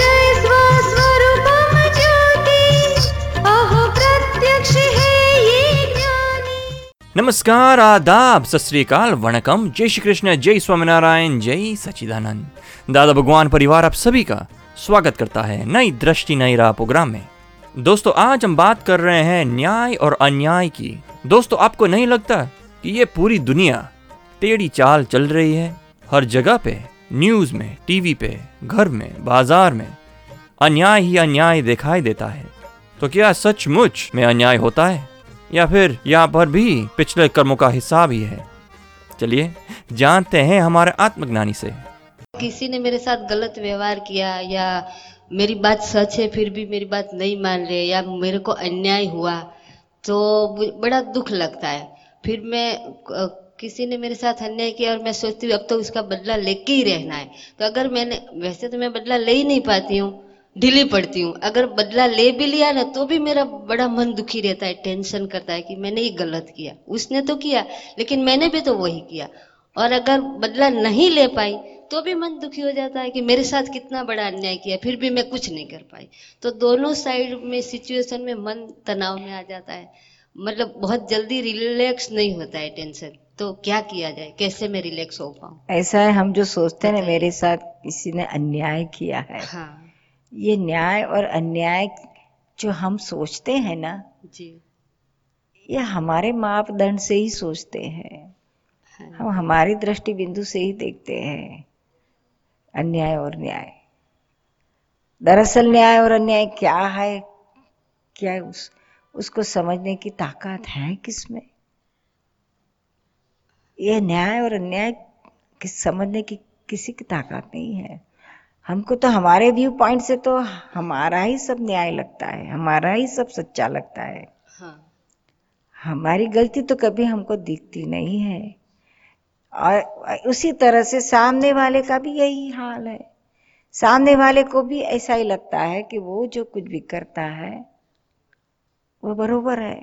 जय नमस्कार, आदाब, सत श्री अकाल, वणकम, जय श्री कृष्ण, जय स्वामीनारायण, जय सच्चिदानंद। दादा भगवान परिवार आप सभी का स्वागत करता है नई दृष्टि नई राह प्रोग्राम में। दोस्तों, आज हम बात कर रहे हैं न्याय और अन्याय की। दोस्तों, आपको नहीं लगता कि ये पूरी दुनिया टेढ़ी चाल चल रही है? हर जगह पे, न्यूज़ में, टीवी पे, घर में, बाजार में अन्याय ही अन्याय दिखाई देता है। तो क्या सचमुच में अन्याय होता है या फिर यहाँ पर भी पिछले कर्मों का हिसाब ही है? चलिए जानते हैं हमारे आत्मज्ञानी से। किसी ने मेरे साथ गलत व्यवहार किया या मेरी बात सच है फिर भी मेरी बात नहीं मान रहे या मेरे को अन्याय हुआ तो बड़ा दुख लगता है। फिर मैं, किसी ने मेरे साथ अन्याय किया और मैं सोचती हूँ अब तो उसका बदला लेके ही रहना है। तो अगर मैंने, वैसे तो मैं बदला ले ही नहीं पाती हूँ, ढीली पड़ती हूँ, अगर बदला ले भी लिया ना तो भी मेरा बड़ा मन दुखी रहता है, टेंशन करता है कि मैंने ये गलत किया, उसने तो किया लेकिन मैंने भी तो वही किया। और अगर बदला नहीं ले पाई तो भी मन दुखी हो जाता है कि मेरे साथ कितना बड़ा अन्याय किया फिर भी मैं कुछ नहीं कर पाई। तो दोनों साइड में, सिचुएशन में मन तनाव में आ जाता है, मतलब बहुत जल्दी रिलैक्स नहीं होता है टेंशन। तो क्या किया जाए, कैसे मैं रिलैक्स हो पाऊँ? ऐसा है, हम जो सोचते हैं मेरे साथ किसी ने अन्याय किया है, हाँ, ये न्याय और अन्याय जो हम सोचते हैं ना जी, ये हमारे मापदंड से ही सोचते हैं, हाँ, हम हमारी दृष्टि बिंदु से ही देखते हैं अन्याय और न्याय। दरअसल न्याय और अन्याय क्या है, क्या उसको समझने की ताकत है किसमें? ये न्याय और अन्याय किस समझने की किसी की ताकत नहीं है। हमको तो हमारे व्यू पॉइंट से तो हमारा ही सब न्याय लगता है, हमारा ही सब सच्चा लगता है, हाँ। हमारी गलती तो कभी हमको दिखती नहीं है। और उसी तरह से सामने वाले का भी यही हाल है, सामने वाले को भी ऐसा ही लगता है कि वो जो कुछ भी करता है वो बरोबर है,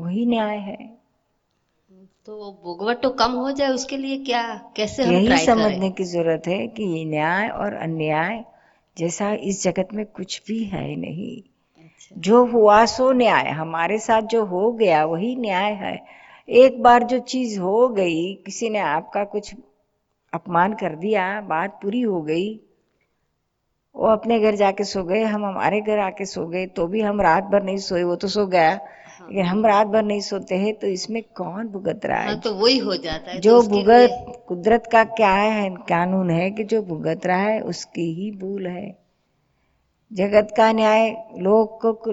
वही न्याय है। तो भोगवट तो कम हो जाए उसके लिए क्या, कैसे हम ट्राई करें? यही समझने की जरूरत है कि ये न्याय और अन्याय जैसा इस जगत में कुछ भी है नहीं। अच्छा। जो हुआ सो न्याय, हमारे साथ जो हो गया वही न्याय है। एक बार जो चीज हो गई, किसी ने आपका कुछ अपमान कर दिया, बात पूरी हो गई, वो अपने घर जाके सो गए, हम हमारे घर आके सो गए, तो भी हम रात भर नहीं सोए, वो तो सो गया, लेकिन हम रात भर नहीं सोते हैं, तो इसमें कौन भुगत रहा है? हाँ, तो वही हो जाता है जो तो भुगत। कुदरत का क्या है कानून है कि जो भुगत रहा है उसकी ही भूल है। जगत का न्याय, लोग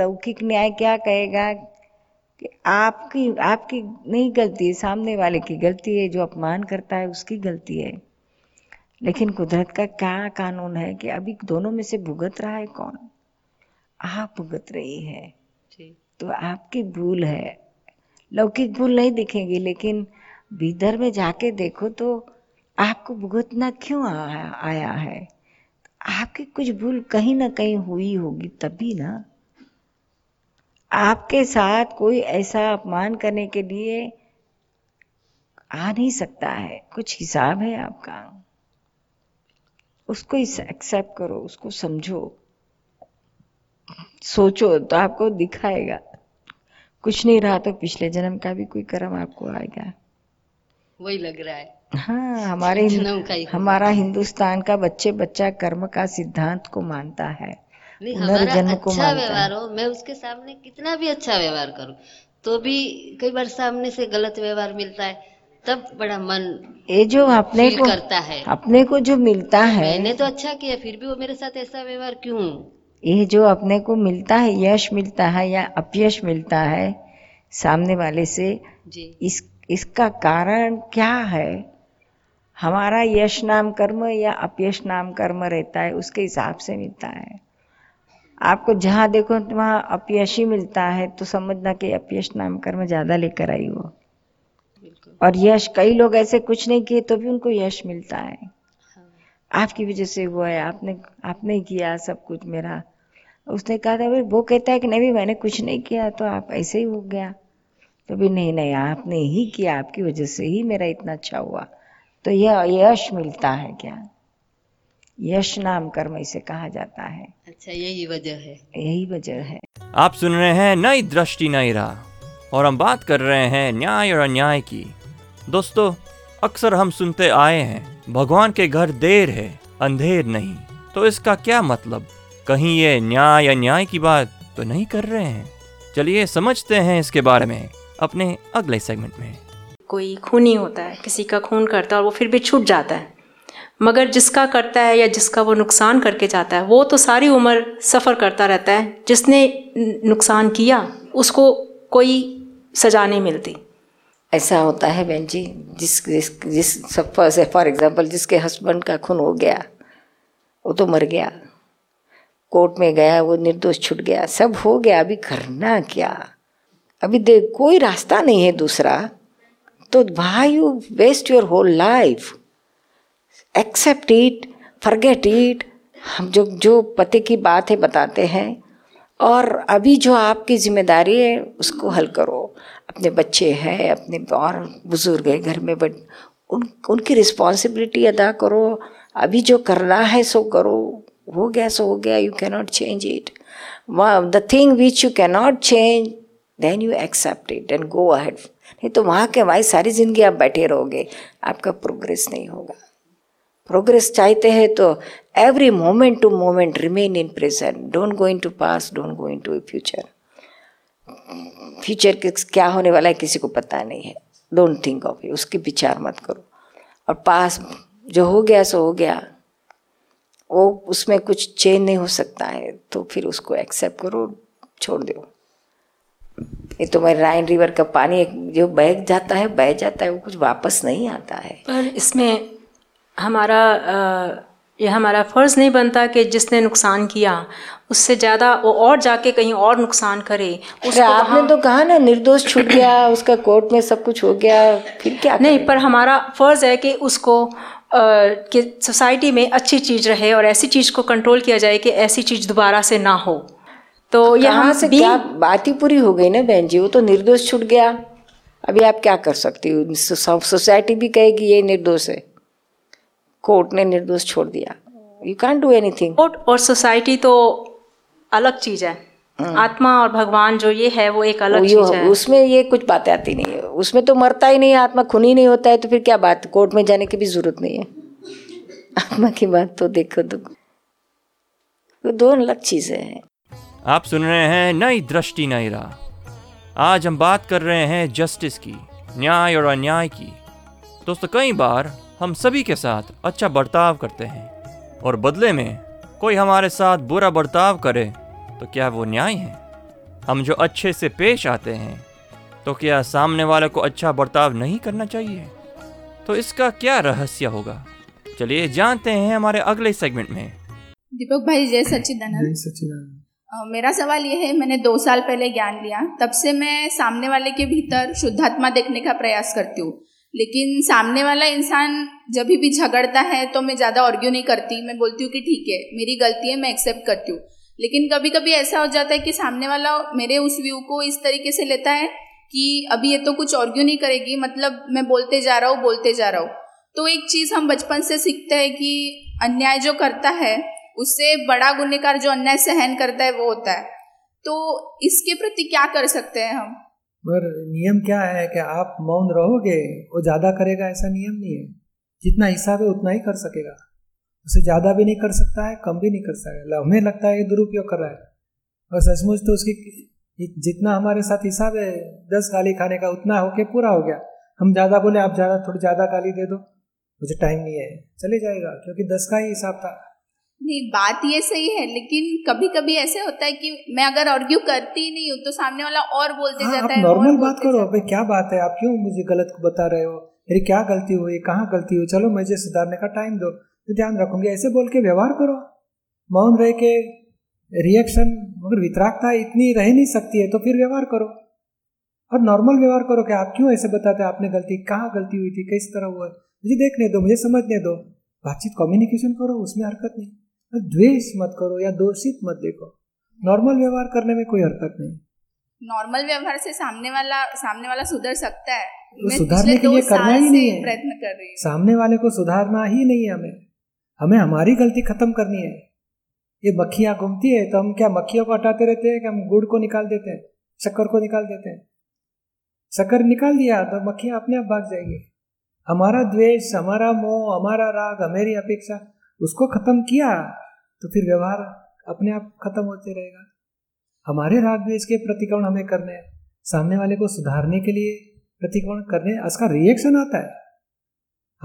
लौकिक न्याय क्या कहेगा कि आपकी नहीं गलती है, सामने वाले की गलती है, जो अपमान करता है उसकी गलती है। लेकिन कुदरत का क्या कानून है कि अभी दोनों में से भुगत रहा है कौन? आप भुगत रही है तो आपकी भूल है। लौकिक भूल नहीं दिखेगी लेकिन भीतर में जाके देखो तो आपको भुगतना क्यों आया है? तो आपकी कुछ भूल कहीं ना कहीं हुई होगी, तभी ना आपके साथ कोई ऐसा अपमान करने के लिए आ नहीं सकता है। कुछ हिसाब है आपका, उसको एक्सेप्ट करो, उसको समझो, सोचो तो आपको दिखाएगा। कुछ नहीं रहा तो पिछले जन्म का भी कोई कर्म आपको आएगा, वही लग रहा है, हाँ। हमारा हिंदुस्तान का बच्चा कर्म का सिद्धांत को मानता है, पुनर्जन्म को मानता है। अच्छा व्यवहार हो, मैं उसके सामने कितना भी अच्छा व्यवहार करूं तो भी कई बार सामने से गलत व्यवहार मिलता है, तब बड़ा मन ये जो अपने को करता है, अपने को जो मिलता है, मैंने तो अच्छा किया फिर भी वो मेरे साथ ऐसा व्यवहार क्यों? ये जो अपने को मिलता है, यश मिलता है या अपयश मिलता है सामने वाले से, इसका कारण क्या है? हमारा यश नाम कर्म या अपयश नाम कर्म रहता है, उसके हिसाब से मिलता है। आपको जहाँ देखो वहाँ अपयशी मिलता है तो समझना कि अपयश नाम कर्म ज्यादा लेकर आई हो। और यश, कई लोग ऐसे कुछ नहीं किए तो भी उनको यश मिलता है। आपकी वजह से हुआ है, आपने किया सब कुछ मेरा। उसने कहा था, भाई वो कहता है कि नहीं मैंने कुछ नहीं किया तो आप ऐसे ही हो गया। तो भी नहीं आपने ही किया, आपकी वजह से ही मेरा इतना अच्छा हुआ। तो यह यश मिलता है क्या? यश नाम कर्म इसे कहा जाता है। अच्छा, यही वजह है। आप सुन रहे हैं नई दृष्टि नई राह, और हम बात कर रहे हैं न्याय और अन्याय की। दोस्तों, अक्सर हम सुनते आए हैं भगवान के घर देर है अंधेर नहीं, तो इसका क्या मतलब? कहीं ये न्याय अन्याय की बात तो नहीं कर रहे हैं? चलिए समझते हैं इसके बारे में अपने अगले सेगमेंट में। कोई खूनी होता है, किसी का खून करता है और वो फिर भी छूट जाता है, मगर जिसका करता है या जिसका वो नुकसान करके जाता है वो तो सारी उम्र सफ़र करता रहता है। जिसने नुकसान किया उसको कोई सजा नहीं मिलती। ऐसा होता है बहन जी, जिस फॉर एग्जाम्पल जिसके हस्बैंड का खून हो गया, वो तो मर गया, कोर्ट में गया, वो निर्दोष छूट गया, सब हो गया। अभी करना क्या? अभी देख कोई रास्ता नहीं है दूसरा। तो भाई, you waste your whole life, accept it, forget it. हम जो पते की बात है बताते हैं, और अभी जो आपकी जिम्मेदारी है उसको हल करो। अपने बच्चे हैं, अपने और बुजुर्ग है घर में, बट उनकी रिस्पॉन्सिबिलिटी अदा करो। अभी जो करना है सो करो, हो गया सो हो गया, you cannot change it. The thing which you cannot change, then you accept it and go ahead. नहीं तो वहाँ के भाई सारी ज़िंदगी आप बैठे रहोगे, आपका प्रोग्रेस नहीं होगा। प्रोग्रेस चाहते हैं तो every moment to moment remain in present, don't go in to pass, don't go in to future. Future क्या होने वाला है किसी को पता नहीं है, डोंट थिंक ऑफ इट, उसके विचार मत करो। और पास जो हो गया सो हो गया, वो उसमें कुछ चेंज नहीं हो सकता है, तो फिर उसको एक्सेप्ट करो, छोड़ दो। ये तो मैं राइन रिवर का पानी जो बह जाता है, वो कुछ वापस नहीं आता है। पर इसमें हमारा फ़र्ज़ नहीं बनता कि जिसने नुकसान किया उससे ज़्यादा वो और जाके कहीं और नुकसान करे। उसको आपने तो कहा ना, निर्दोष छूट गया, उसका कोर्ट में सब कुछ हो गया, फिर क्या नहीं करें? पर हमारा फ़र्ज़ है कि उसको कि सोसाइटी में अच्छी चीज़ रहे और ऐसी चीज़ को कंट्रोल किया जाए कि ऐसी चीज़ दोबारा से ना हो। तो यहाँ से क्या बात ही पूरी हो गई ना बहन जी। वो तो निर्दोष छूट गया, अभी आप क्या कर सकती हो? सोसाइटी भी कहेगी ये निर्दोष है, कोर्ट ने निर्दोष छोड़ दिया, you can do anything. Court और सोसाइटी तो अलग चीज़ है, आत्मा और भगवान जो ये है वो एक अलग चीज़ है। उसमें ये कुछ बातें आती नहीं है, उसमें तो मरता ही नहीं है, आत्मा खून ही नहीं होता है, तो फिर क्या बात, कोर्ट में जाने की भी जरूरत नहीं है। आत्मा की बात तो देखो, तो दो अलग चीज़ें हैं। आप सुन रहे हैं नई दृष्टि नई राह। आज हम बात कर रहे हैं जस्टिस की, न्याय और अन्याय की। दोस्तों, कई बार हम सभी के साथ अच्छा बर्ताव करते हैं और बदले में कोई हमारे साथ बुरा बर्ताव करे तो क्या वो न्याय है? हम जो अच्छे से पेश आते हैं तो क्या सामने वाले को अच्छा बर्ताव नहीं करना चाहिए? तो इसका क्या रहस्य होगा? चलिए जानते हैं हमारे अगले सेगमेंट में। दीपक भाई, जय सच्चिदानंद। मेरा सवाल यह है, मैंने 2 साल पहले ज्ञान लिया, तब से मैं सामने वाले के भीतर शुद्धात्मा देखने का प्रयास करती हूँ, लेकिन सामने वाला इंसान जब भी झगड़ता है तो मैं ज़्यादा आर्ग्यू नहीं करती। मैं बोलती हूँ कि ठीक है, मेरी गलती है, मैं एक्सेप्ट करती हूँ। लेकिन कभी कभी ऐसा हो जाता है कि सामने वाला मेरे उस व्यू को इस तरीके से लेता है कि अभी ये तो कुछ आर्ग्यू नहीं करेगी, मतलब मैं बोलते जा रहा हूँ। तो एक चीज़ हम बचपन से सीखते हैं कि अन्याय जो करता है उससे बड़ा गुनहगार जो अन्याय सहन करता है वो होता है। तो इसके प्रति क्या कर सकते हैं हम? पर नियम क्या है कि आप मौन रहोगे, वो ज़्यादा करेगा ऐसा नियम नहीं है। जितना हिसाब है उतना ही कर सकेगा, उसे ज़्यादा भी नहीं कर सकता है, कम भी नहीं कर सकता है। हमें लगता है दुरुपयोग कर रहा है, और सचमुच तो उसकी जितना हमारे साथ हिसाब है 10 गाली खाने का उतना होके पूरा हो गया। हम ज़्यादा बोले, आप थोड़ी ज़्यादा गाली दे दो, मुझे टाइम नहीं है, चले जाएगा, क्योंकि 10 का ही हिसाब था। नहीं, बात ये सही है, लेकिन कभी कभी ऐसे होता है कि मैं अगर आर्ग्यू करती नहीं हूँ तो सामने वाला और बोलते जाता है। नॉर्मल बात करो, अबे क्या बात है, आप क्यों मुझे गलत बता रहे हो, मेरी क्या गलती हुई, कहाँ गलती हुई, चलो मुझे सुधारने का टाइम दो, ध्यान रखूंगी, ऐसे बोल के व्यवहार करो। मौन रह के रिएक्शन, मगर वितरकता इतनी रह नहीं सकती है, तो फिर व्यवहार करो और नॉर्मल व्यवहार करो कि आप क्यों ऐसे बताते हैं आपने गलती, कहाँ गलती हुई थी, किस तरह हुआ, मुझे देखने दो, मुझे समझने दो। बातचीत कम्युनिकेशन करो, उसमें हरकत नहीं। और द्वेष मत करो या दोषित मत देखो, नॉर्मल व्यवहार करने में कोई हरकत नहीं। नॉर्मल व्यवहार से सामने वाला सुधर सकता है। मैं सुधारने के लिए करना ही नहीं है, प्रयत्न कर रही हूँ। सामने वाले को सुधारना ही नहीं है, हमें हमारी गलती खत्म करनी है। ये मक्खियाँ घूमती है तो हम क्या मक्खियों को हटाते रहते हैं कि हम गुड़ को निकाल देते हैं, शक्कर को निकाल देते हैं। शक्कर निकाल दिया तो मक्खियाँ अपने आप भाग जाएगी। हमारा द्वेष, हमारा मोह, हमारा राग, हमारी अपेक्षा, उसको खत्म किया तो फिर व्यवहार अपने आप खत्म होते रहेगा। हमारे राग द्वेष के प्रतिक्रमण हमें करने हैं, सामने वाले को सुधारने के लिए प्रतिक्रमण करने, उसका रिएक्शन आता है।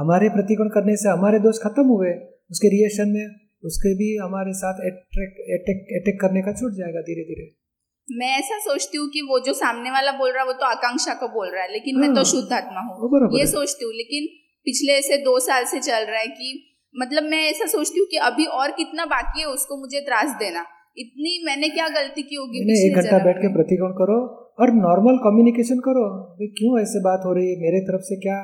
हमारे प्रतिक्रमण करने से हमारे दोष खत्म हुए, उसके रिएक्शन में उसके भी हमारे साथ अटैक करने का छूट जाएगा धीरे धीरे। मैं ऐसा सोचती हूँ कि वो जो सामने वाला बोल रहा है वो तो आकांक्षा को बोल रहा है, लेकिन मैं तो शुद्ध आत्मा हूँ ये सोचती हूँ। लेकिन पिछले ऐसे 2 साल से चल रहा है कि मतलब मैं ऐसा सोचती हूँ कि अभी और कितना बाकी है उसको मुझे त्रास देना, इतनी मैंने क्या गलती की होगी। 1 घंटा बैठ के प्रतिक्रमण करो और नॉर्मल कम्युनिकेशन करो, क्यों ऐसे बात हो रही है, मेरे तरफ से क्या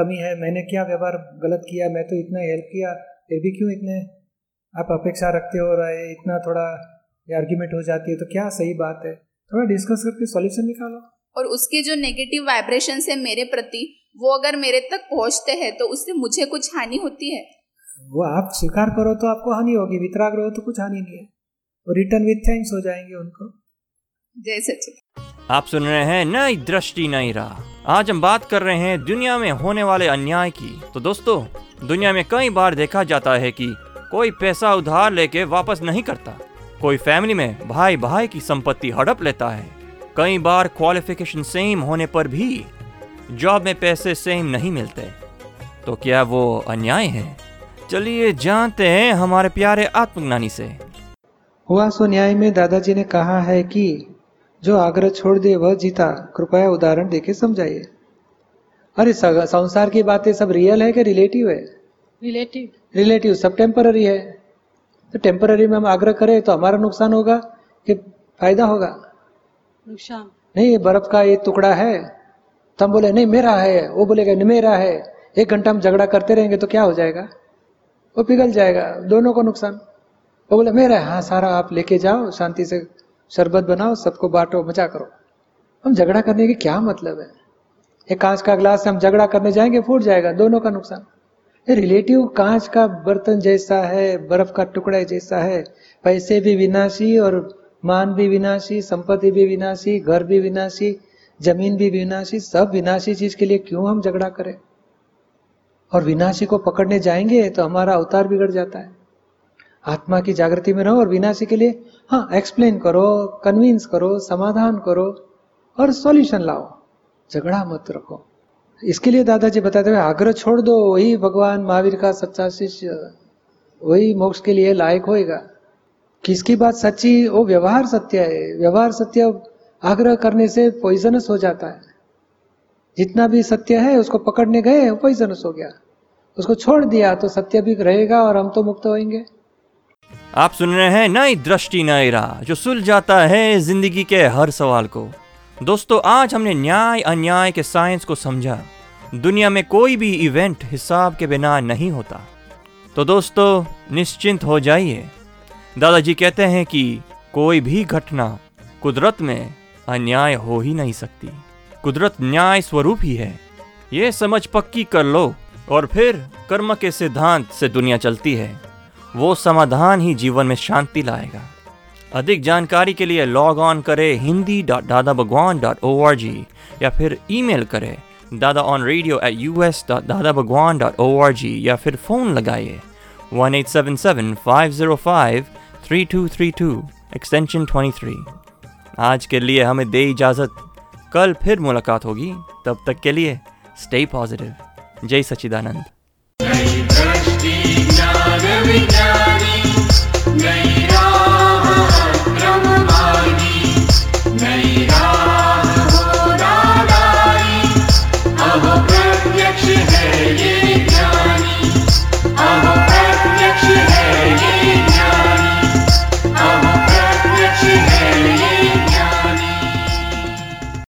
कमी है, मैंने क्या व्यवहार गलत किया, मैं तो इतना हेल्प किया फिर भी क्यों इतने आप अपेक्षा रखते हो रहा है, इतना थोड़ा आर्ग्यूमेंट हो जाती है, तो क्या सही बात है, थोड़ा डिस्कस करके सॉल्यूशन निकालो। और उसके जो नेगेटिव वाइब्रेशन है मेरे प्रति, वो अगर मेरे तक पहुंचते हैं तो उससे मुझे कुछ हानि होती है, वो आप स्वीकार करो तो आपको हानि होगी, वितराग रहो तो कुछ हानि नहीं है, और रिटर्न विद थैंक्स हो जाएंगे उनको। जय सचिन। आप सुन रहे हैं नई दृष्टि नई राह। आज हम बात कर रहे हैं दुनिया में होने वाले अन्याय की। तो दोस्तों, दुनिया में कई बार देखा जाता है कि कोई पैसा उधार लेके वापस नहीं करता, कोई फैमिली में भाई भाई की संपत्ति हड़प लेता है, कई बार क्वालिफिकेशन सेम होने पर भी जॉब में पैसे सेम नहीं मिलते, तो क्या वो अन्याय है? चलिए जानते हैं हमारे प्यारे आत्मज्ञानी से। हुआ सो न्याय में दादाजी ने कहा है कि जो आग्रह छोड़ दे वह जीता, कृपया उदाहरण देके समझाइए। अरे संसार की बातें सब रियल है कि रिलेटिव है? रिलेटिव सब टेम्पररी है। तो टेम्पररी में हम आग्रह करें तो हमारा नुकसान होगा कि फायदा होगा? नुकसान। नहीं, ये बर्फ का ये टुकड़ा है, तो हम बोले नहीं मेरा है, वो बोलेगा नहीं मेरा है, 1 घंटा हम झगड़ा करते रहेंगे तो क्या हो जाएगा, वो पिघल जाएगा, दोनों को नुकसान। वो बोले मेरा है, हाँ सारा आप लेके जाओ, शांति से शरबत बनाओ, सबको बांटो, मजा करो। हम झगड़ा करने की क्या मतलब है? 1 कांच का ग्लास हम झगड़ा करने जाएंगे फूट जाएगा, दोनों का नुकसान। रिलेटिव कांच का बर्तन जैसा है, बर्फ का टुकड़ा जैसा है, पैसे भी विनाशी और मान भी विनाशी, संपत्ति भी विनाशी, घर भी विनाशी, जमीन भी विनाशी, सब विनाशी चीज के लिए क्यों हम झगड़ा करें? और विनाशी को पकड़ने जाएंगे तो हमारा अवतार बिगड़ जाता है। आत्मा की जागृति में रहो और विनाशी के लिए हाँ एक्सप्लेन करो, कन्विंस करो, समाधान करो और सॉल्यूशन लाओ, झगड़ा मत रखो। इसके लिए दादाजी बताते हुए आग्रह छोड़ दो, वही भगवान महावीर का सच्चा शिष्य, वही मोक्ष के लिए लायक होएगा। किसकी बात सच्ची? वो व्यवहार सत्य है। व्यवहार सत्य आग्रह करने से पॉइजनस हो जाता है। जितना भी सत्य है उसको पकड़ने गए पॉइजनस हो गया, उसको छोड़ दिया तो सत्य भी रहेगा और हम तो मुक्त होंगे। आप सुन रहे हैं नई दृष्टि नई राह, जो सुलझाता है जिंदगी के हर सवाल को। दोस्तों, आज हमने न्याय अन्याय के साइंस को समझा। दुनिया में कोई भी इवेंट हिसाब के बिना नहीं होता। तो दोस्तों, निश्चिंत हो जाइए। दादाजी कहते हैं कि कोई भी घटना कुदरत में अन्याय हो ही नहीं सकती, कुदरत न्याय स्वरूप ही है। ये समझ पक्की कर लो और फिर कर्म के सिद्धांत से दुनिया चलती है, वो समाधान ही जीवन में शांति लाएगा। अधिक जानकारी के लिए लॉग ऑन करें hindi.dadabhagwan.org या फिर ईमेल करें dadaonradio@us.dadabhagwan.org या फिर फ़ोन लगाइए 1877-505-3232 एक्सटेंशन 23। आज के लिए हमें दे इजाज़त, कल फिर मुलाकात होगी। तब तक के लिए स्टे पॉजिटिव। जय सच्चिदानंद।